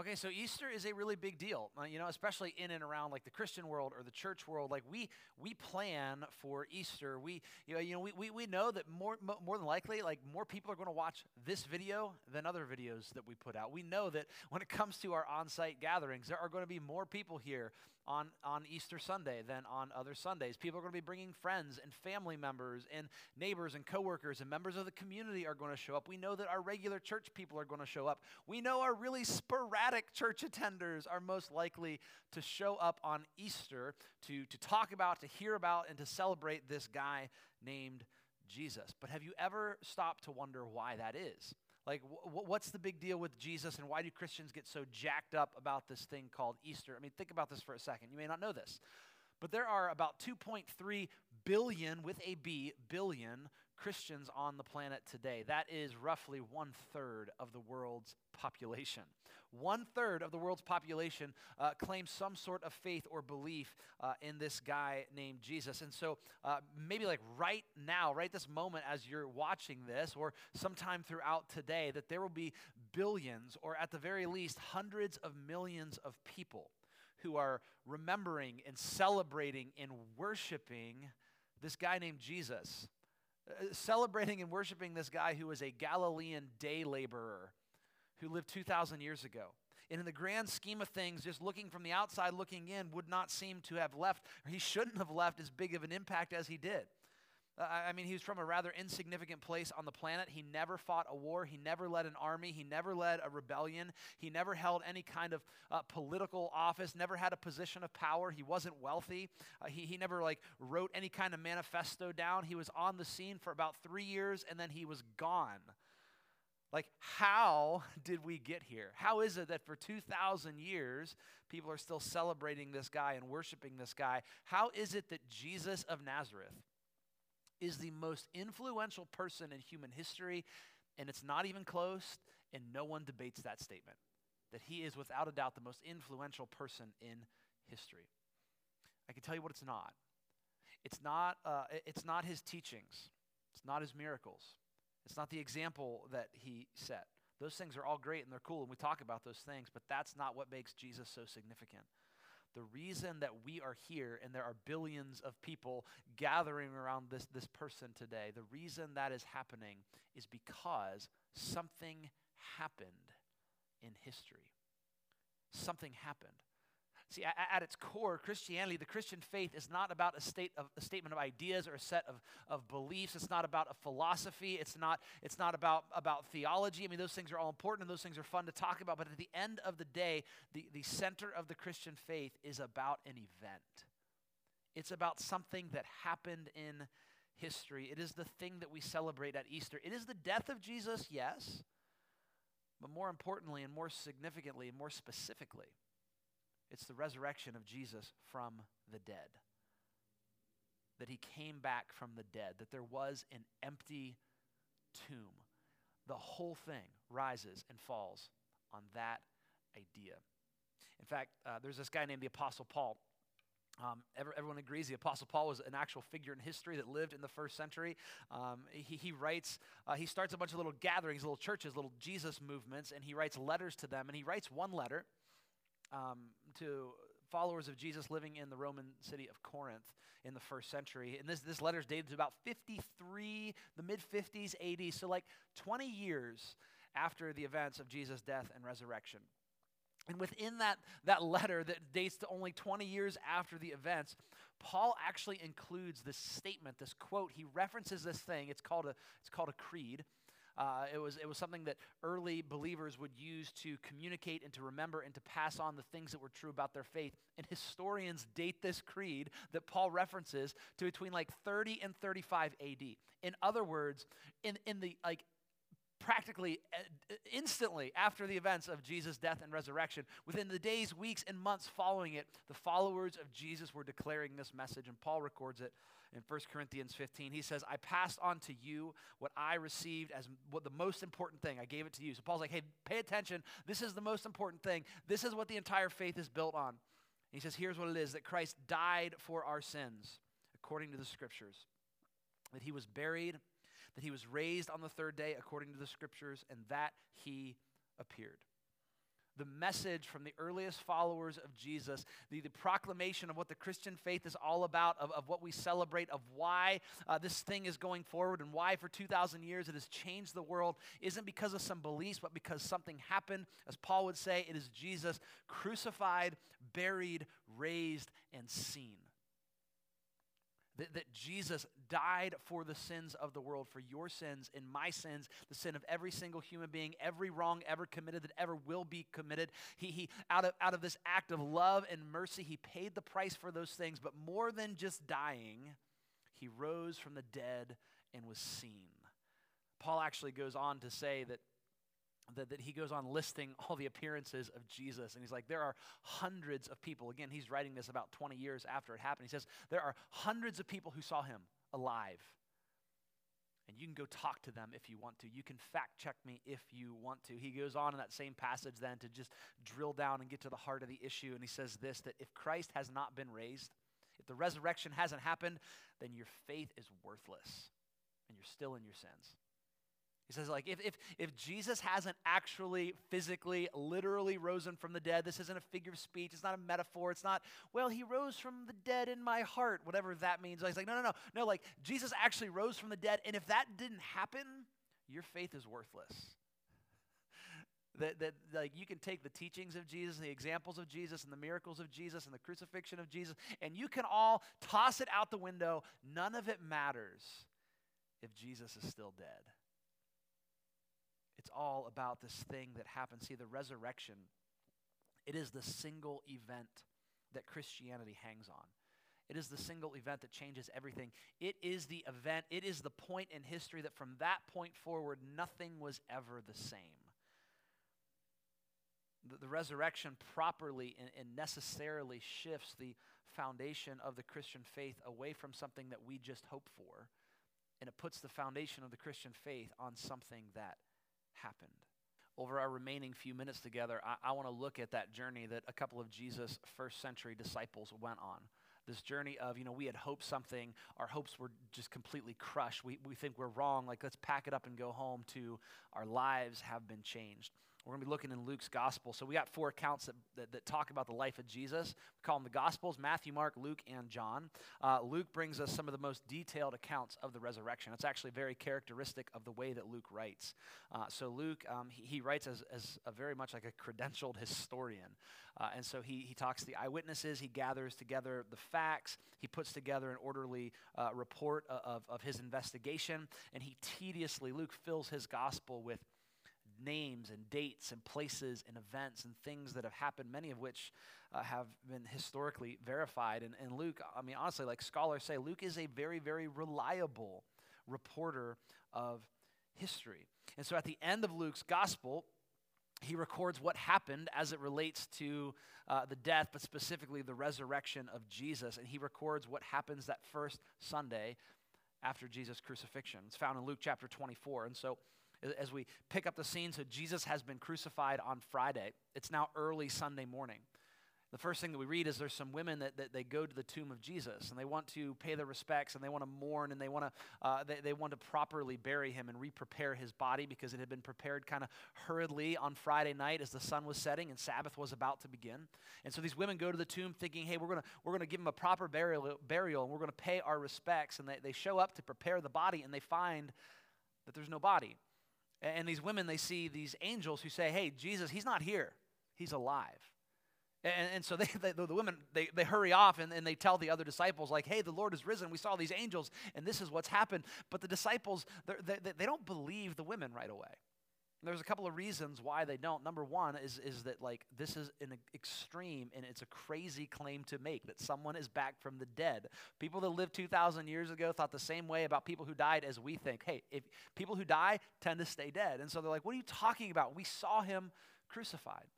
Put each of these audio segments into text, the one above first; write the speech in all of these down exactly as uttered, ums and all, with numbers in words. Okay, so Easter is a really big deal, you know, especially in and around like the Christian world or the church world. Like we we plan for Easter. We you know, you know we, we we know that more more than likely like more people are going to watch this video than other videos that we put out. We know that when it comes to our on-site gatherings, there are going to be more people here on on Easter Sunday than on other Sundays. People are going to be bringing friends and family members and neighbors and coworkers and members of the community are going to show up. We know that our regular church people are going to show up. We know our really sporadic church attenders are most likely to show up on Easter to, to talk about, to hear about, and to celebrate this guy named Jesus. But have you ever stopped to wonder why that is? Like, wh what's the big deal with Jesus, and why do Christians get so jacked up about this thing called Easter? I mean, think about this for a second. You may not know this, but there are about two point three billion, with a B, billion Christians on the planet today. That is roughly one-third of the world's population. One-third of the world's population uh, claims some sort of faith or belief uh, in this guy named Jesus. And so uh, maybe like right now, right this moment as you're watching this, or sometime throughout today, that there will be billions, or at the very least hundreds of millions of people who are remembering and celebrating and worshiping this guy named Jesus. Uh, celebrating and worshiping this guy who was a Galilean day laborer who lived two thousand years ago. And in the grand scheme of things, just looking from the outside, looking in, would not seem to have left, or he shouldn't have left as big of an impact as he did. Uh, I mean, he was from a rather insignificant place on the planet. He never fought a war. He never led an army. He never led a rebellion. He never held any kind of uh, political office, never had a position of power. He wasn't wealthy. Uh, he, he never like wrote any kind of manifesto down. He was on the scene for about three years, and then he was gone. Like, how did we get here? How is it that for two thousand years, people are still celebrating this guy and worshiping this guy? How is it that Jesus of Nazareth is the most influential person in human history, and it's not even close, and no one debates that statement, that he is without a doubt the most influential person in history? I can tell you what it's not. It's not, uh, it's not his teachings. It's not his miracles. It's not the example that he set. Those things are all great and they're cool, and we talk about those things, but that's not what makes Jesus so significant. The reason that we are here and there are billions of people gathering around this, this person today, the reason that is happening is because something happened in history. Something happened. See, at, at its core, Christianity, the Christian faith, is not about a, state of, a statement of ideas or a set of, of beliefs. It's not about a philosophy. It's not, it's not about, about theology. I mean, those things are all important, and those things are fun to talk about. But at the end of the day, the, the center of the Christian faith is about an event. It's about something that happened in history. It is the thing that we celebrate at Easter. It is the death of Jesus, yes, but more importantly and more significantly and more specifically, it's the resurrection of Jesus from the dead, that he came back from the dead, that there was an empty tomb. The whole thing rises and falls on that idea. In fact, uh, there's this guy named the Apostle Paul. Um, everyone agrees the Apostle Paul was an actual figure in history that lived in the first century. Um, he, he writes, uh, he starts a bunch of little gatherings, little churches, little Jesus movements, and he writes letters to them, and he writes one letter Um, to followers of Jesus living in the Roman city of Corinth in the first century. And this, this letter is dated to about fifty-three, the mid fifties A D, so like twenty years after the events of Jesus' death and resurrection. And within that, that letter that dates to only twenty years after the events, Paul actually includes this statement, this quote. He references this thing. It's called a, it's called a creed. Uh, it was, it was something that early believers would use to communicate and to remember and to pass on the things that were true about their faith. And historians date this creed that Paul references to between like thirty and thirty-five A D. In other words, in, in the like practically uh, instantly after the events of Jesus' death and resurrection, within the days, weeks, and months following it, the followers of Jesus were declaring this message, and Paul records it in First Corinthians fifteen. He says, "I passed on to you what I received as what the most important thing. I gave it to you." So Paul's like, hey, pay attention. This is the most important thing. This is what the entire faith is built on. And he says, here's what it is, that Christ died for our sins according to the Scriptures, that he was buried, that he was raised on the third day according to the Scriptures, and that he appeared. the message from the earliest followers of Jesus, the, the proclamation of what the Christian faith is all about, of, of what we celebrate, of why uh, this thing is going forward and why for two thousand years it has changed the world, isn't because of some beliefs, but because something happened. As Paul would say, it is Jesus crucified, buried, raised, and seen. That Jesus died for the sins of the world, for your sins and my sins, the sin of every single human being, every wrong ever committed that ever will be committed. He, he out of, out of this act of love and mercy, he paid the price for those things. But more than just dying, he rose from the dead and was seen. Paul actually goes on to say that That, that he goes on listing all the appearances of Jesus. And he's like, there are hundreds of people. Again, he's writing this about twenty years after it happened. He says, there are hundreds of people who saw him alive. And you can go talk to them if you want to. You can fact check me if you want to. He goes on in that same passage then to just drill down and get to the heart of the issue. And he says this, that if Christ has not been raised, if the resurrection hasn't happened, then your faith is worthless and you're still in your sins. He says, like, if, if, if Jesus hasn't actually, physically, literally risen from the dead, this isn't a figure of speech, it's not a metaphor, it's not, well, he rose from the dead in my heart, whatever that means. He's like, no, no, no, no, like, Jesus actually rose from the dead, and if that didn't happen, your faith is worthless. That, that like you can take the teachings of Jesus and the examples of Jesus and the miracles of Jesus and the crucifixion of Jesus, and you can all toss it out the window. None of it matters if Jesus is still dead. It's all about this thing that happens. See, the resurrection, it is the single event that Christianity hangs on. It is the single event that changes everything. It is the event, it is the point in history that from that point forward, nothing was ever the same. The, the resurrection properly and, and necessarily shifts the foundation of the Christian faith away from something that we just hope for, and it puts the foundation of the Christian faith on something that happened. Over our remaining few minutes together, I, I want to look at that journey that a couple of Jesus' first century disciples went on. This journey of, you know, we had hoped something, our hopes were just completely crushed. We, we think we're wrong, like let's pack it up and go home, to our lives have been changed. We're going to be looking in Luke's gospel. So we got four accounts that, that, that talk about the life of Jesus. We call them the gospels, Matthew, Mark, Luke, and John. Uh, Luke brings us some of the most detailed accounts of the resurrection. It's actually very characteristic of the way that Luke writes. Uh, so Luke, um, he, he writes as, as a very much like a credentialed historian. Uh, and so he, he talks to the eyewitnesses, he gathers together the facts, he puts together an orderly uh, report of, of his investigation, and he tediously, Luke fills his gospel with names and dates and places and events and things that have happened, many of which uh, have been historically verified. And, and Luke, I mean, honestly, like scholars say, Luke is a very, very reliable reporter of history. And so at the end of Luke's gospel, he records what happened as it relates to uh, the death, but specifically the resurrection of Jesus. And he records what happens that first Sunday after Jesus' crucifixion. It's found in Luke chapter twenty-four. And so as we pick up the scene, so Jesus has been crucified on Friday. It's now early Sunday morning. The first thing that we read is there's some women that, that they go to the tomb of Jesus, and they want to pay their respects, and they want to mourn, and they want to uh, they, they want to properly bury him and re-prepare his body, because it had been prepared kind of hurriedly on Friday night as the sun was setting and Sabbath was about to begin. And so these women go to the tomb thinking, hey, we're gonna we're gonna give him a proper burial, burial, and we're gonna pay our respects. And they they show up to prepare the body, and they find that there's no body. And these women, they see these angels who say, hey, Jesus, he's not here. He's alive. And, and so they, they, the women, they, they hurry off and, and they tell the other disciples, like, hey, the Lord is risen. We saw these angels, and this is what's happened. But the disciples, they, they don't believe the women right away. And there's a couple of reasons why they don't. Number one is, is that, like, this is an extreme, and it's a crazy claim to make, that someone is back from the dead. People that lived two thousand years ago thought the same way about people who died as we think. Hey, if people who die tend to stay dead. And so they're like, what are you talking about? We saw him crucified.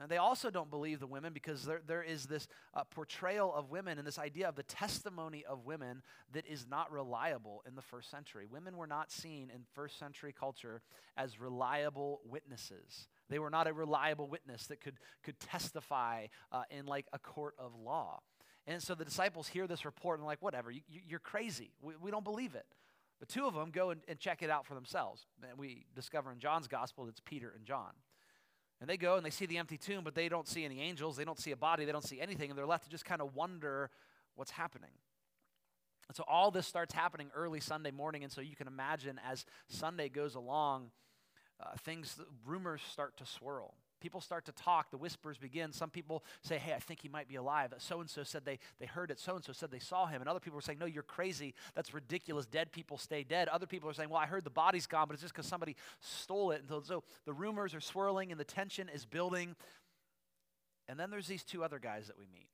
And they also don't believe the women, because there, there is this uh, portrayal of women and this idea of the testimony of women that is not reliable in the first century. Women were not seen in first century culture as reliable witnesses. They were not a reliable witness that could, could testify uh, in like a court of law. And so the disciples hear this report and they're like, whatever, you, you're crazy. We, we don't believe it. But two of them go and, and check it out for themselves. And we discover in John's gospel, it's Peter and John. And they go and they see the empty tomb, but they don't see any angels. They don't see a body. They don't see anything. And they're left to just kind of wonder what's happening. And so all this starts happening early Sunday morning. And so you can imagine as Sunday goes along, uh, things, rumors start to swirl. People start to talk. The whispers begin. Some people say, hey, I think he might be alive. So-and-so said they, they heard it. So-and-so said they saw him. And other people were saying, no, you're crazy. That's ridiculous. Dead people stay dead. Other people are saying, well, I heard the body's gone, but it's just because somebody stole it. And so the rumors are swirling and the tension is building. And then there's these two other guys that we meet.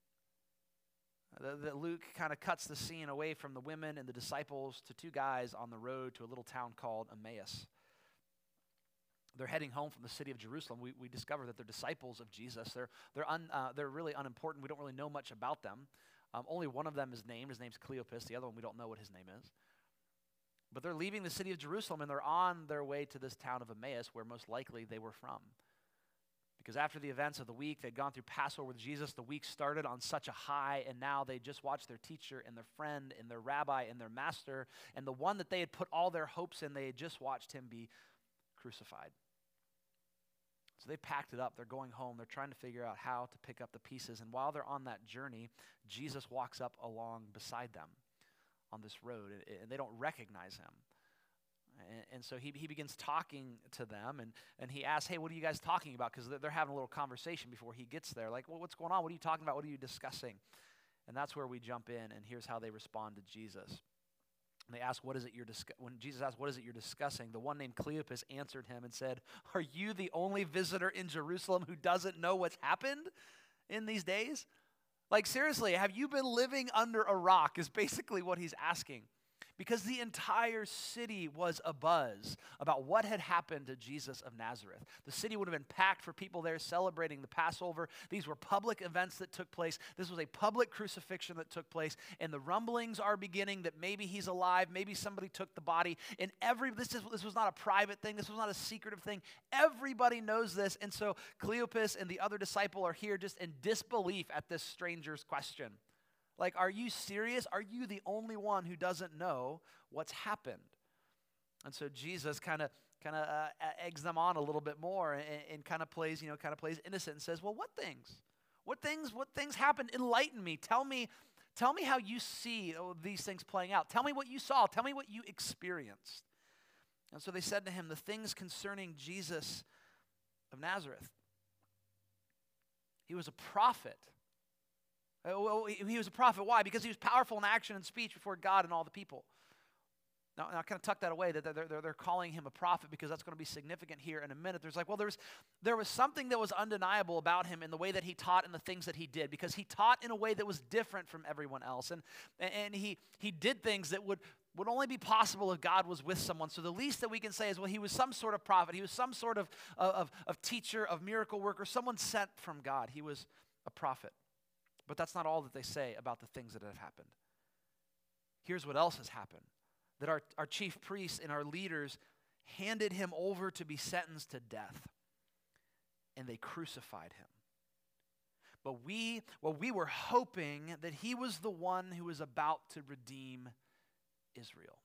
That Luke kind of cuts the scene away from the women and the disciples to two guys on the road to a little town called Emmaus. They're heading home from the city of Jerusalem. We, we discover that they're disciples of Jesus. They're, they're, un, uh, they're really unimportant. We don't really know much about them. Um, only one of them is named. His name's Cleopas. The other one, we don't know what his name is. But they're leaving the city of Jerusalem, and they're on their way to this town of Emmaus, where most likely they were from. Because after the events of the week, they'd gone through Passover with Jesus. The week started on such a high, and now they just watched their teacher and their friend and their rabbi and their master, and the one that they had put all their hopes in, they had just watched him be crucified. So they packed it up. They're going home. They're trying to figure out how to pick up the pieces. And while they're on that journey, Jesus walks up along beside them on this road, and, and they don't recognize him. And, and so he, he begins talking to them, and, and he asks, hey, what are you guys talking about? Because they're, they're having a little conversation before he gets there. Like, well, what's going on? What are you talking about? What are you discussing? And that's where we jump in, and here's how they respond to Jesus. And they ask, what is it you're discussing? When Jesus asked, what is it you're discussing? The one named Cleopas answered him and said, are you the only visitor in Jerusalem who doesn't know what's happened in these days? Like, seriously, have you been living under a rock is basically what he's asking. Because the entire city was abuzz about what had happened to Jesus of Nazareth. The city would have been packed for people there celebrating the Passover. These were public events that took place. This was a public crucifixion that took place. And the rumblings are beginning that maybe he's alive, maybe somebody took the body. And every this is this was not a private thing. This was not a secretive thing. Everybody knows this. And so Cleopas and the other disciple are here just in disbelief at this stranger's question. Like, are you serious? Are you the only one who doesn't know what's happened? And so Jesus kind of kind of uh, eggs them on a little bit more, and, and kind of plays, you know, kind of plays innocent and says, well, what things? What things? What things happened? Enlighten me. Tell me, tell me how you see oh, these things playing out. Tell me what you saw. Tell me what you experienced. And so they said to him, the things concerning Jesus of Nazareth. He was a prophet. Well, he was a prophet. Why? Because he was powerful in action and speech before God and all the people. Now, now I kind of tuck that away that they're, they're, they're calling him a prophet because that's going to be significant here in a minute. There's like, well, there was, there was something that was undeniable about him in the way that he taught and the things that he did, because he taught in a way that was different from everyone else. And, and he, he did things that would, would only be possible if God was with someone. So the least that we can say is, well, he was some sort of prophet. He was some sort of, of, of teacher, of miracle worker, someone sent from God. He was a prophet. But that's not all that they say about the things that have happened. Here's what else has happened. That our, our chief priests and our leaders handed him over to be sentenced to death. And they crucified him. But we, well, we were hoping that he was the one who was about to redeem Israel.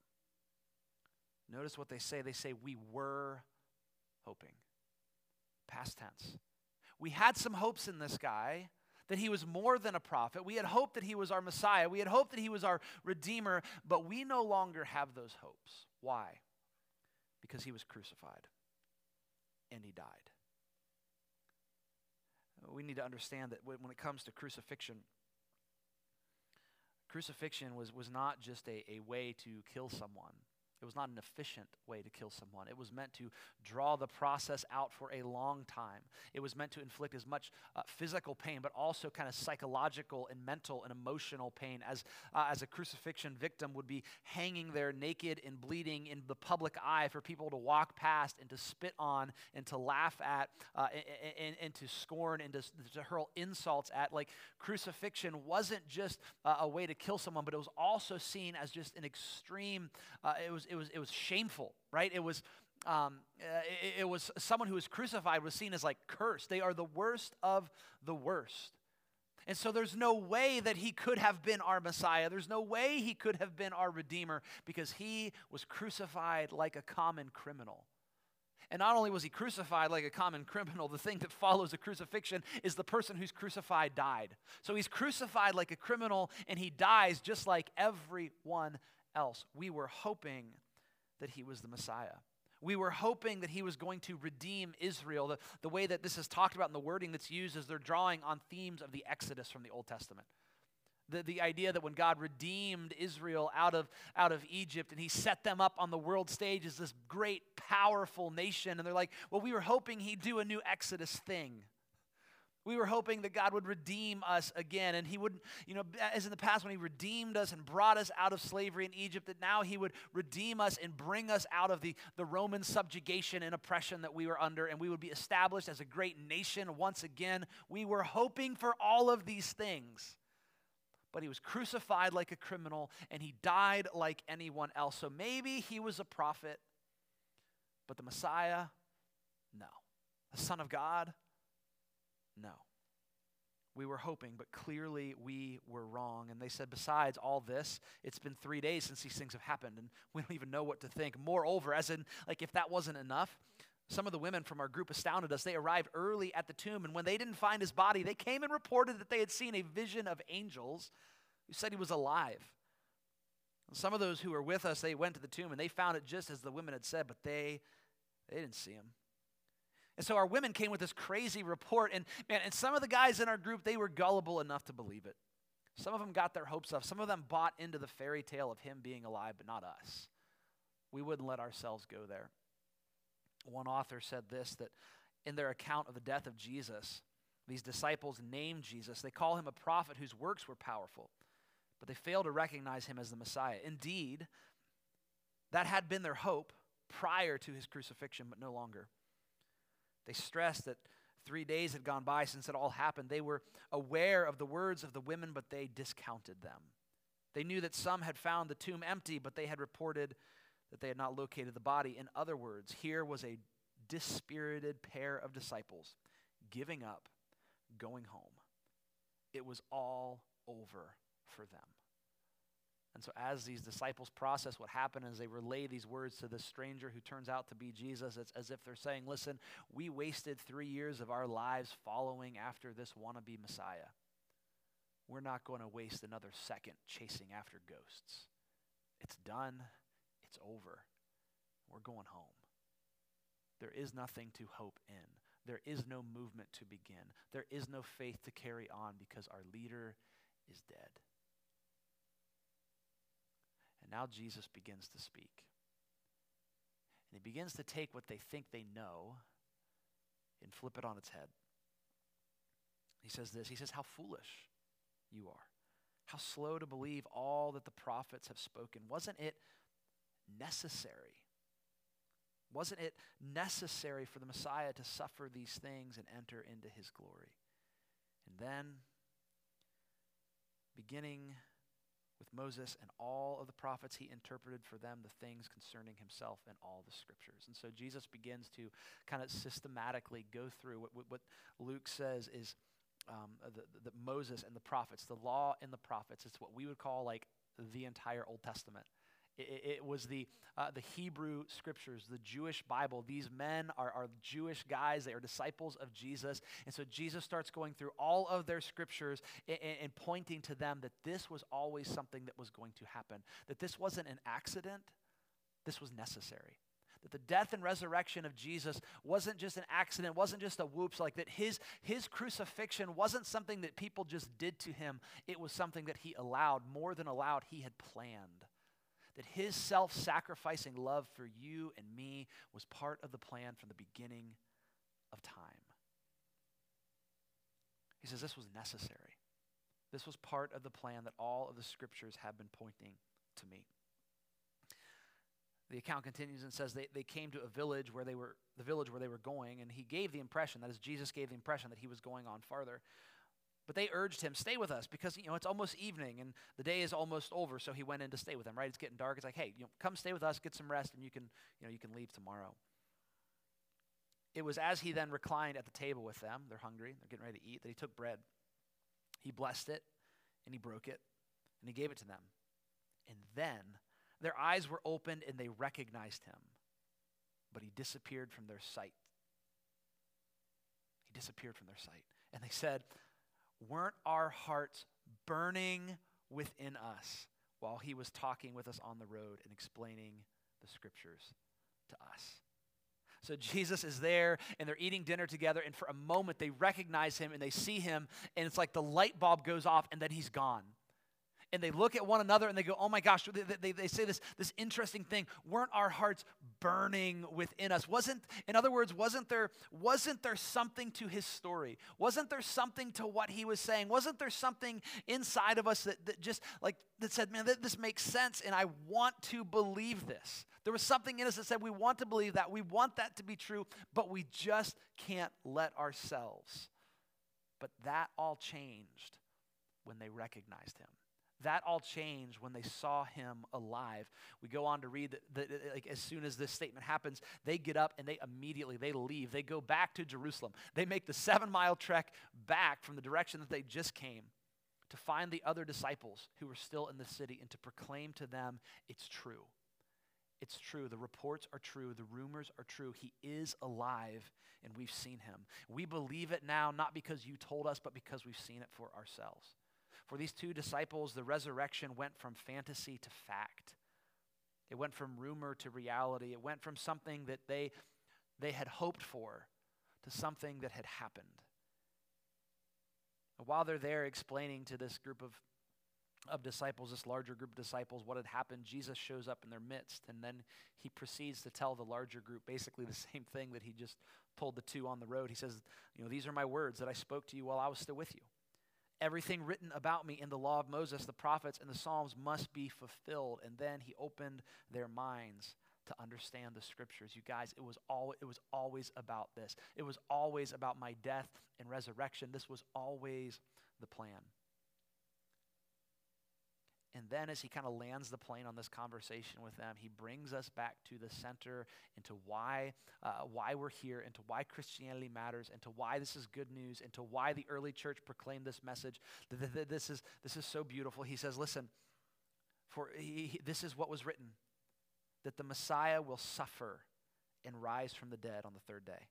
Notice what they say. They say, we were hoping. Past tense. We had some hopes in this guy. That he was more than a prophet. We had hoped that he was our Messiah. We had hoped that he was our Redeemer, but we no longer have those hopes. Why? Because he was crucified and he died. We need to understand that when it comes to crucifixion, crucifixion was, was not just a, a way to kill someone. It was not an efficient way to kill someone. It was meant to draw the process out for a long time. It was meant to inflict as much uh, physical pain, but also kind of psychological and mental and emotional pain as, uh, as a crucifixion victim would be hanging there naked and bleeding in the public eye for people to walk past and to spit on and to laugh at uh, and, and, and to scorn and to, to hurl insults at. Like, crucifixion wasn't just uh, a way to kill someone, but it was also seen as just an extreme, uh, it was It was it was shameful, right? It was um, uh, it, it was someone who was crucified was seen as like cursed. They are the worst of the worst, and so there's no way that he could have been our Messiah. There's no way he could have been our Redeemer because he was crucified like a common criminal. And not only was he crucified like a common criminal, the thing that follows a crucifixion is the person who's crucified died. So he's crucified like a criminal, and he dies just like everyone else. We were hoping that he was the Messiah. We were hoping that he was going to redeem Israel. The, the way that this is talked about in the wording that's used is they're drawing on themes of the Exodus from the Old Testament. The, the idea that when God redeemed Israel out of, out of Egypt and he set them up on the world stage as this great, powerful nation, and they're like, well, we were hoping he'd do a new Exodus thing. We were hoping that God would redeem us again, and he would, you know, as in the past when he redeemed us and brought us out of slavery in Egypt, that now he would redeem us and bring us out of the, the Roman subjugation and oppression that we were under, and we would be established as a great nation once again. We were hoping for all of these things, but he was crucified like a criminal, and he died like anyone else. So maybe he was a prophet, but the Messiah, no. The Son of God, no. We were hoping, but clearly we were wrong. And they said, besides all this, it's been three days since these things have happened, and we don't even know what to think. Moreover, as in, like, if that wasn't enough, some of the women from our group astounded us. They arrived early at the tomb, and when they didn't find his body, they came and reported that they had seen a vision of angels who said he was alive. And some of those who were with us, they went to the tomb, and they found it just as the women had said, but they, they didn't see him. And so our women came with this crazy report, and man, and some of the guys in our group, they were gullible enough to believe it. Some of them got their hopes up. Some of them bought into the fairy tale of him being alive, but not us. We wouldn't let ourselves go there. One author said this, that in their account of the death of Jesus, these disciples named Jesus. They call him a prophet whose works were powerful, but they fail to recognize him as the Messiah. Indeed, that had been their hope prior to his crucifixion, but no longer. They stressed that three days had gone by since it all happened. They were aware of the words of the women, but they discounted them. They knew that some had found the tomb empty, but they had reported that they had not located the body. In other words, here was a dispirited pair of disciples giving up, going home. It was all over for them. And so as these disciples process what happened, as they relay these words to this stranger who turns out to be Jesus, it's as if they're saying, listen, we wasted three years of our lives following after this wannabe Messiah. We're not going to waste another second chasing after ghosts. It's done. It's over. We're going home. There is nothing to hope in. There is no movement to begin. There is no faith to carry on because our leader is dead. And now Jesus begins to speak. And he begins to take what they think they know and flip it on its head. He says this. He says, how foolish you are. How slow to believe all that the prophets have spoken. Wasn't it necessary? Wasn't it necessary for the Messiah to suffer these things and enter into his glory? And then, beginning with Moses and all of the prophets, he interpreted for them the things concerning himself and all the scriptures. And so Jesus begins to kind of systematically go through what, what, what Luke says is um, the, the Moses and the prophets, the law and the prophets. It's what we would call like the entire Old Testament. It was the uh, the Hebrew scriptures, the Jewish Bible. These men are, are Jewish guys. They are disciples of Jesus. And so Jesus starts going through all of their scriptures and, and pointing to them that this was always something that was going to happen, that this wasn't an accident. This was necessary, that the death and resurrection of Jesus wasn't just an accident, wasn't just a whoops, like that his, his crucifixion wasn't something that people just did to him. It was something that he allowed, more than allowed, he had planned. That his self-sacrificing love for you and me was part of the plan from the beginning of time. He says this was necessary. This was part of the plan that all of the scriptures have been pointing to me. The account continues and says they, they came to a village where they were, the village where they were going, and he gave the impression, that is, Jesus gave the impression that he was going on farther. But they urged him, stay with us, because you know it's almost evening and the day is almost over. So he went in to stay with them, right? It's getting dark. It's like, hey, you know, come stay with us, get some rest, and you can, you know, you can leave tomorrow. It was as he then reclined at the table with them, they're hungry, they're getting ready to eat, that he took bread. He blessed it, and he broke it, and he gave it to them. And then their eyes were opened and they recognized him. but he disappeared from their sight. He disappeared from their sight. And they said, weren't our hearts burning within us while he was talking with us on the road and explaining the scriptures to us? So Jesus is there, and they're eating dinner together, and for a moment they recognize him, and they see him, and it's like the light bulb goes off, and then he's gone. And they look at one another, and they go, oh my gosh, they, they, they say this, this interesting thing, weren't our hearts burning within us? Wasn't, in other words, wasn't there, wasn't there something to his story? Wasn't there something to what he was saying? Wasn't there something inside of us that, that just, like, that said, man, th- this makes sense, and I want to believe this? There was something in us that said, we want to believe that, we want that to be true, but we just can't let ourselves. But that all changed when they recognized him. That all changed when they saw him alive. We go on to read that, that like, as soon as this statement happens, they get up and they immediately, they leave. They go back to Jerusalem. They make the seven-mile trek back from the direction that they just came to find the other disciples who were still in the city and to proclaim to them it's true. It's true. The reports are true. The rumors are true. He is alive, and we've seen him. We believe it now, not because you told us, but because we've seen it for ourselves. For these two disciples, the resurrection went from fantasy to fact. It went from rumor to reality. It went from something that they, they had hoped for to something that had happened. And while they're there explaining to this group of, of disciples, this larger group of disciples, what had happened, Jesus shows up in their midst, and then he proceeds to tell the larger group basically the same thing that he just told the two on the road. He says, you know, these are my words that I spoke to you while I was still with you. Everything written about me in the law of Moses, the prophets, and the Psalms must be fulfilled. And then he opened their minds to understand the scriptures. You guys, it was all it was always about this. It was always about my death and resurrection. This was always the plan. And then as he kind of lands the plane on this conversation with them, he brings us back to the center, into why uh, why we're here, into why Christianity matters, into why this is good news, into why the early church proclaimed this message. Th- th- this is this is so beautiful. He says, listen, for he, he, this is what was written, that the Messiah will suffer and rise from the dead on the third day.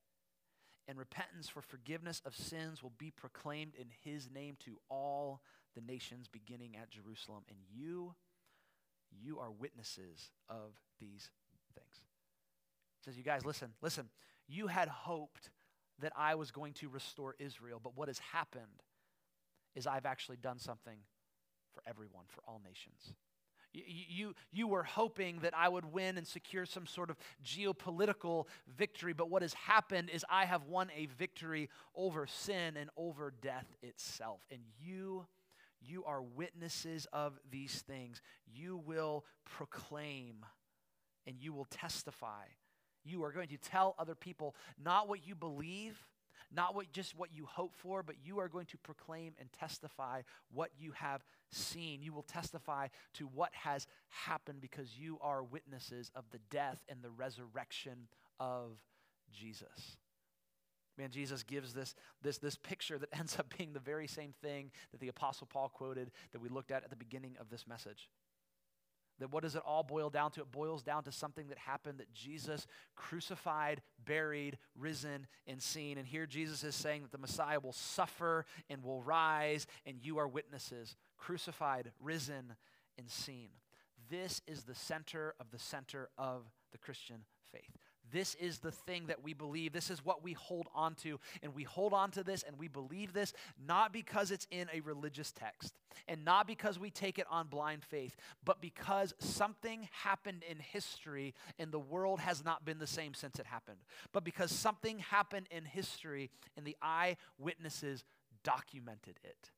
And repentance for forgiveness of sins will be proclaimed in his name to all the nations, beginning at Jerusalem. And you, you are witnesses of these things. He says, you guys, listen, listen. You had hoped that I was going to restore Israel, but what has happened is I've actually done something for everyone, for all nations. You, you, you were hoping that I would win and secure some sort of geopolitical victory, but what has happened is I have won a victory over sin and over death itself. And you, you are witnesses of these things. You will proclaim and you will testify. You are going to tell other people not what you believe, not what just what you hope for, but you are going to proclaim and testify what you have seen. You will testify to what has happened because you are witnesses of the death and the resurrection of Jesus. Man, Jesus gives this, this, this picture that ends up being the very same thing that the Apostle Paul quoted that we looked at at the beginning of this message. That what does it all boil down to? It boils down to something that happened, that Jesus crucified, buried, risen, and seen. And here Jesus is saying that the Messiah will suffer and will rise, and you are witnesses, crucified, risen, and seen. This is the center of the center of the Christian faith. This is the thing that we believe. This is what we hold on to. And we hold on to this and we believe this not because it's in a religious text and not because we take it on blind faith, but because something happened in history and the world has not been the same since it happened. But because something happened in history and the eyewitnesses documented it.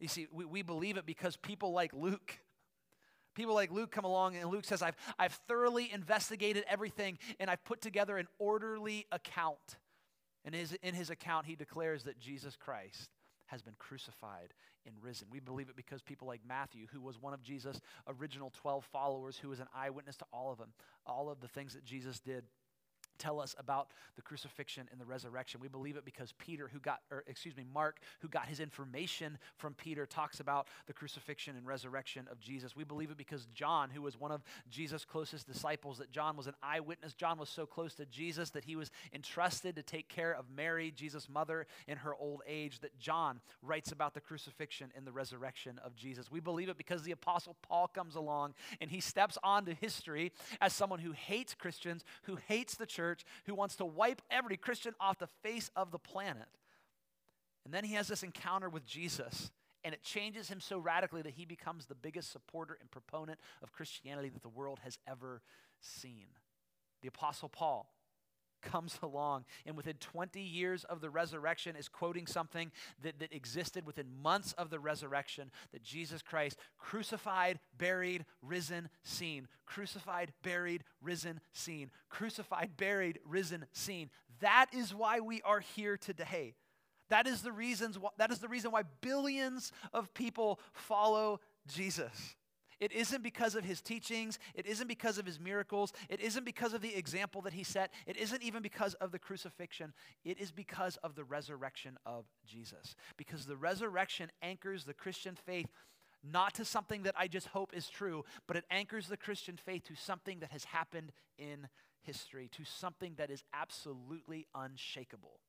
You see, we, we believe it because people like Luke... People like Luke come along, and Luke says, I've, I've thoroughly investigated everything, and I've put together an orderly account. And his, in his account, he declares that Jesus Christ has been crucified and risen. We believe it because people like Matthew, who was one of Jesus' original twelve followers, who was an eyewitness to all of them, all of the things that Jesus did, tell us about the crucifixion and the resurrection. We believe it because Peter, who got, or excuse me, Mark, who got his information from Peter, talks about the crucifixion and resurrection of Jesus. We believe it because John, who was one of Jesus' closest disciples, that John was an eyewitness. John was so close to Jesus that he was entrusted to take care of Mary, Jesus' mother, in her old age, that John writes about the crucifixion and the resurrection of Jesus. We believe it because the Apostle Paul comes along and he steps onto history as someone who hates Christians, who hates the church, who wants to wipe every Christian off the face of the planet. And then he has this encounter with Jesus, and it changes him so radically that he becomes the biggest supporter and proponent of Christianity that the world has ever seen. The Apostle Paul comes along, and within twenty years of the resurrection is quoting something that, that existed within months of the resurrection, that Jesus Christ, crucified, buried, risen, seen. Crucified, buried, risen, seen. Crucified, buried, risen, seen. That is why we are here today. That is the reasons why, that is the reason why billions of people follow Jesus. It isn't because of his teachings. It isn't because of his miracles. It isn't because of the example that he set. It isn't even because of the crucifixion. It is because of the resurrection of Jesus. Because the resurrection anchors the Christian faith not to something that I just hope is true, but it anchors the Christian faith to something that has happened in history, to something that is absolutely unshakable.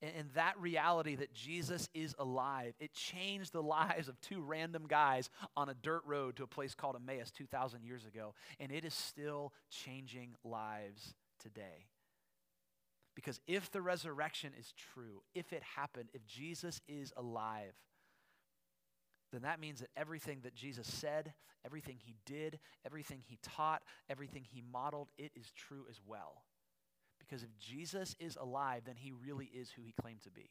And that reality that Jesus is alive, it changed the lives of two random guys on a dirt road to a place called Emmaus two thousand years ago. And it is still changing lives today. Because if the resurrection is true, if it happened, if Jesus is alive, then that means that everything that Jesus said, everything he did, everything he taught, everything he modeled, it is true as well. Because if Jesus is alive, then he really is who he claimed to be.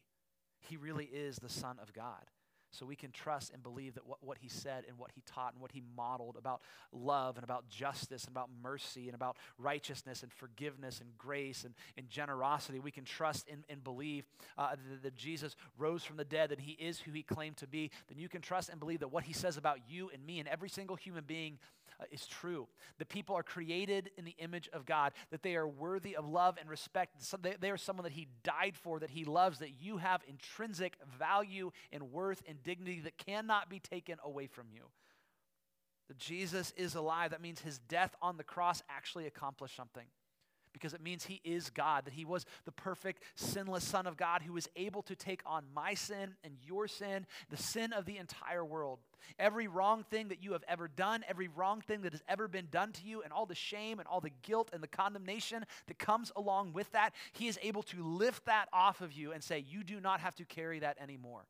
He really is the Son of God. So we can trust and believe that what, what he said and what he taught and what he modeled about love and about justice and about mercy and about righteousness and forgiveness and grace and, and generosity, we can trust and, and believe uh, that, that Jesus rose from the dead, that he is who he claimed to be. Then you can trust and believe that what he says about you and me and every single human being uh, is true. That people are created in the image of God, that they are worthy of love and respect. So they, they are someone that he died for, that he loves, that you have intrinsic value and worth and dignity that cannot be taken away from you. That Jesus is alive, that means his death on the cross actually accomplished something, because it means he is God, that he was the perfect, sinless Son of God who was able to take on my sin and your sin, the sin of the entire world. Every wrong thing that you have ever done, every wrong thing that has ever been done to you, and all the shame and all the guilt and the condemnation that comes along with that, he is able to lift that off of you and say, you do not have to carry that anymore.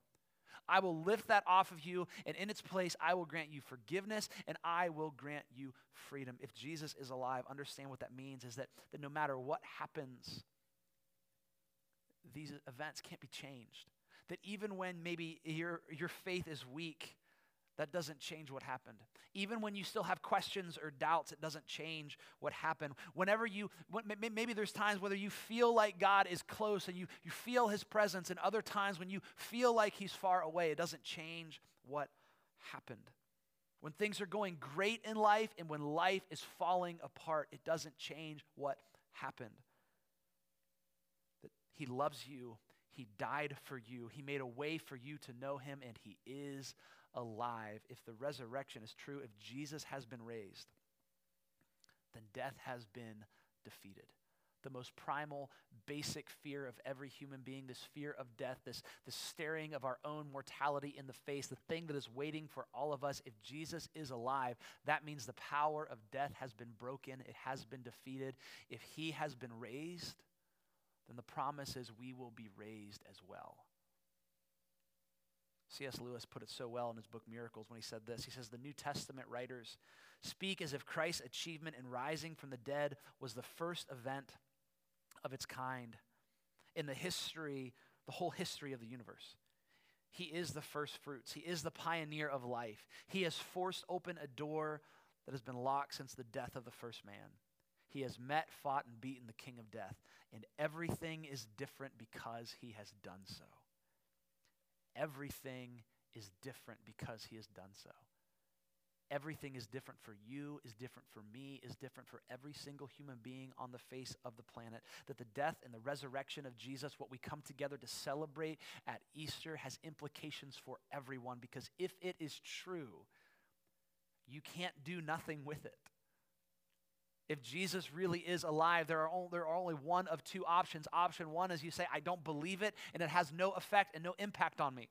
I will lift that off of you, and in its place, I will grant you forgiveness, and I will grant you freedom. If Jesus is alive, understand what that means is that, that no matter what happens, these events can't be changed. That even when maybe your, your faith is weak, that doesn't change what happened. Even when you still have questions or doubts, it doesn't change what happened. Whenever you, maybe there's times whether you feel like God is close and you, you feel his presence, and other times when you feel like he's far away, it doesn't change what happened. When things are going great in life and when life is falling apart, it doesn't change what happened. That he loves you, he died for you, he made a way for you to know him, and he is alive. If the resurrection is true, if Jesus has been raised, then death has been defeated. The most primal, basic fear of every human being, this fear of death, this, this staring of our own mortality in the face, the thing that is waiting for all of us. If Jesus is alive, that means the power of death has been broken. It has been defeated. If he has been raised, then the promise is we will be raised as well. C S Lewis put it so well in his book Miracles when he said this. He says, the New Testament writers speak as if Christ's achievement in rising from the dead was the first event of its kind in the history, the whole history of the universe. He is the first fruits. He is the pioneer of life. He has forced open a door that has been locked since the death of the first man. He has met, fought, and beaten the king of death, and everything is different because he has done so. Everything is different because he has done so. Everything is different for you, is different for me, is different for every single human being on the face of the planet. That the death and the resurrection of Jesus, what we come together to celebrate at Easter, has implications for everyone, because if it is true, you can't do nothing with it. If Jesus really is alive, there are, only, there are only one of two options. Option one is you say, I don't believe it, and it has no effect and no impact on me.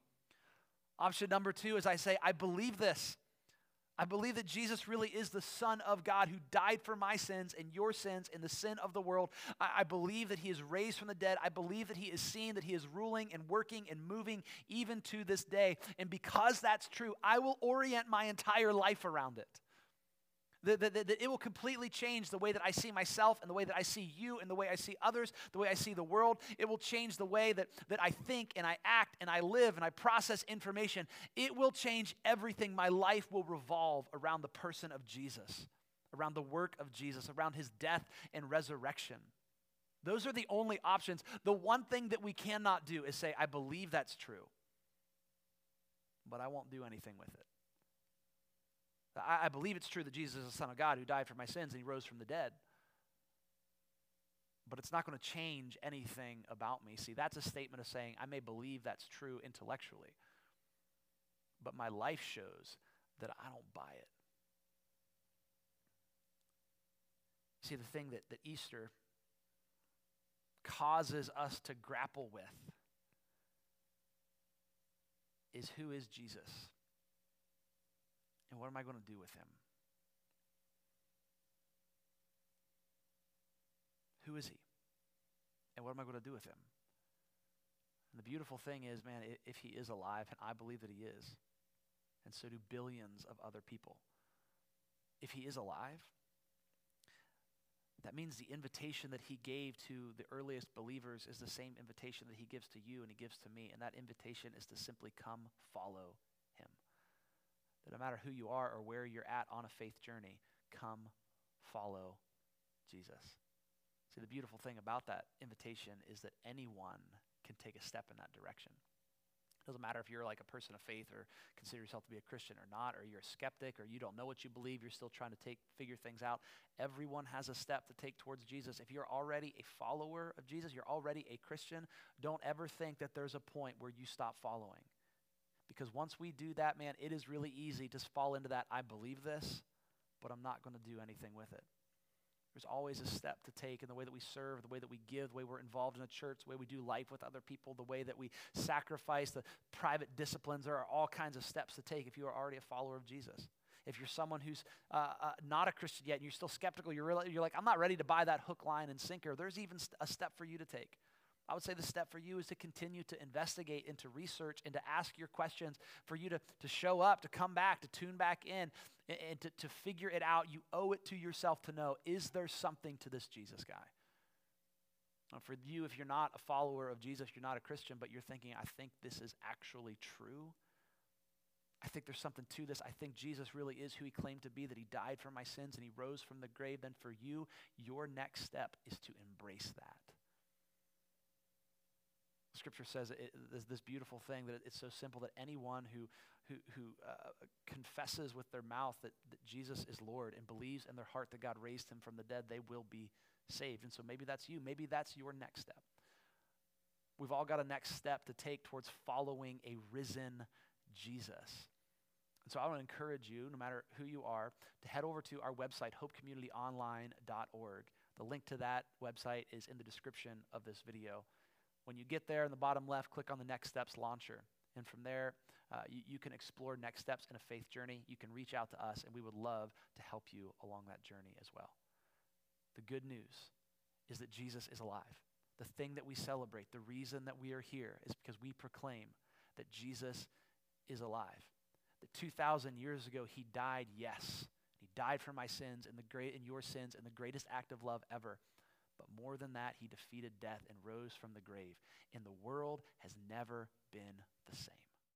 Option number two is I say, I believe this. I believe that Jesus really is the Son of God who died for my sins and your sins and the sin of the world. I, I believe that he is raised from the dead. I believe that he is seen, that he is ruling and working and moving even to this day. And because that's true, I will orient my entire life around it. That, that, that it will completely change the way that I see myself and the way that I see you and the way I see others, the way I see the world. It will change the way that, that I think and I act and I live and I process information. It will change everything. My life will revolve around the person of Jesus, around the work of Jesus, around his death and resurrection. Those are the only options. The one thing that we cannot do is say, I believe that's true, but I won't do anything with it. I believe it's true that Jesus is the Son of God who died for my sins and he rose from the dead. But it's not going to change anything about me. See, that's a statement of saying I may believe that's true intellectually, but my life shows that I don't buy it. See, the thing that, that Easter causes us to grapple with is, who is Jesus? And what am I going to do with him? Who is he? And what am I going to do with him? And the beautiful thing is, man, if he is alive, and I believe that he is, and so do billions of other people. If he is alive, that means the invitation that he gave to the earliest believers is the same invitation that he gives to you and he gives to me. And that invitation is to simply come follow him. That no matter who you are or where you're at on a faith journey, come follow Jesus. See, the beautiful thing about that invitation is that anyone can take a step in that direction. It doesn't matter if you're like a person of faith or consider yourself to be a Christian or not, or you're a skeptic or you don't know what you believe, you're still trying to take figure things out. Everyone has a step to take towards Jesus. If you're already a follower of Jesus, you're already a Christian, don't ever think that there's a point where you stop following. Because once we do that, man, it is really easy to fall into that, I believe this, but I'm not going to do anything with it. There's always a step to take in the way that we serve, the way that we give, the way we're involved in a church, the way we do life with other people, the way that we sacrifice, the private disciplines. There are all kinds of steps to take if you are already a follower of Jesus. If you're someone who's uh, uh, not a Christian yet and you're still skeptical, you're, really, you're like, I'm not ready to buy that hook, line, and sinker. There's even st- a step for you to take. I would say the step for you is to continue to investigate and to research and to ask your questions, for you to, to show up, to come back, to tune back in, and, and to, to figure it out. You owe it to yourself to know, is there something to this Jesus guy? And for you, if you're not a follower of Jesus, you're not a Christian, but you're thinking, I think this is actually true. I think there's something to this. I think Jesus really is who he claimed to be, that he died for my sins and he rose from the grave. Then for you, your next step is to embrace that. Scripture says it, this beautiful thing, that it's so simple that anyone who who, who uh, confesses with their mouth that, that Jesus is Lord and believes in their heart that God raised him from the dead, they will be saved. And so maybe that's you. Maybe that's your next step. We've all got a next step to take towards following a risen Jesus. And so I want to encourage you, no matter who you are, to head over to our website, hope community online dot org. The link to that website is in the description of this video. When you get there, in the bottom left, click on the Next Steps launcher. And from there, uh, you, you can explore next steps in a faith journey. You can reach out to us, and we would love to help you along that journey as well. The good news is that Jesus is alive. The thing that we celebrate, the reason that we are here, is because we proclaim that Jesus is alive. That two thousand years ago, he died, yes. He died for my sins and, the great, and your sins, and the greatest act of love ever. But more than that, he defeated death and rose from the grave. And the world has never been the same.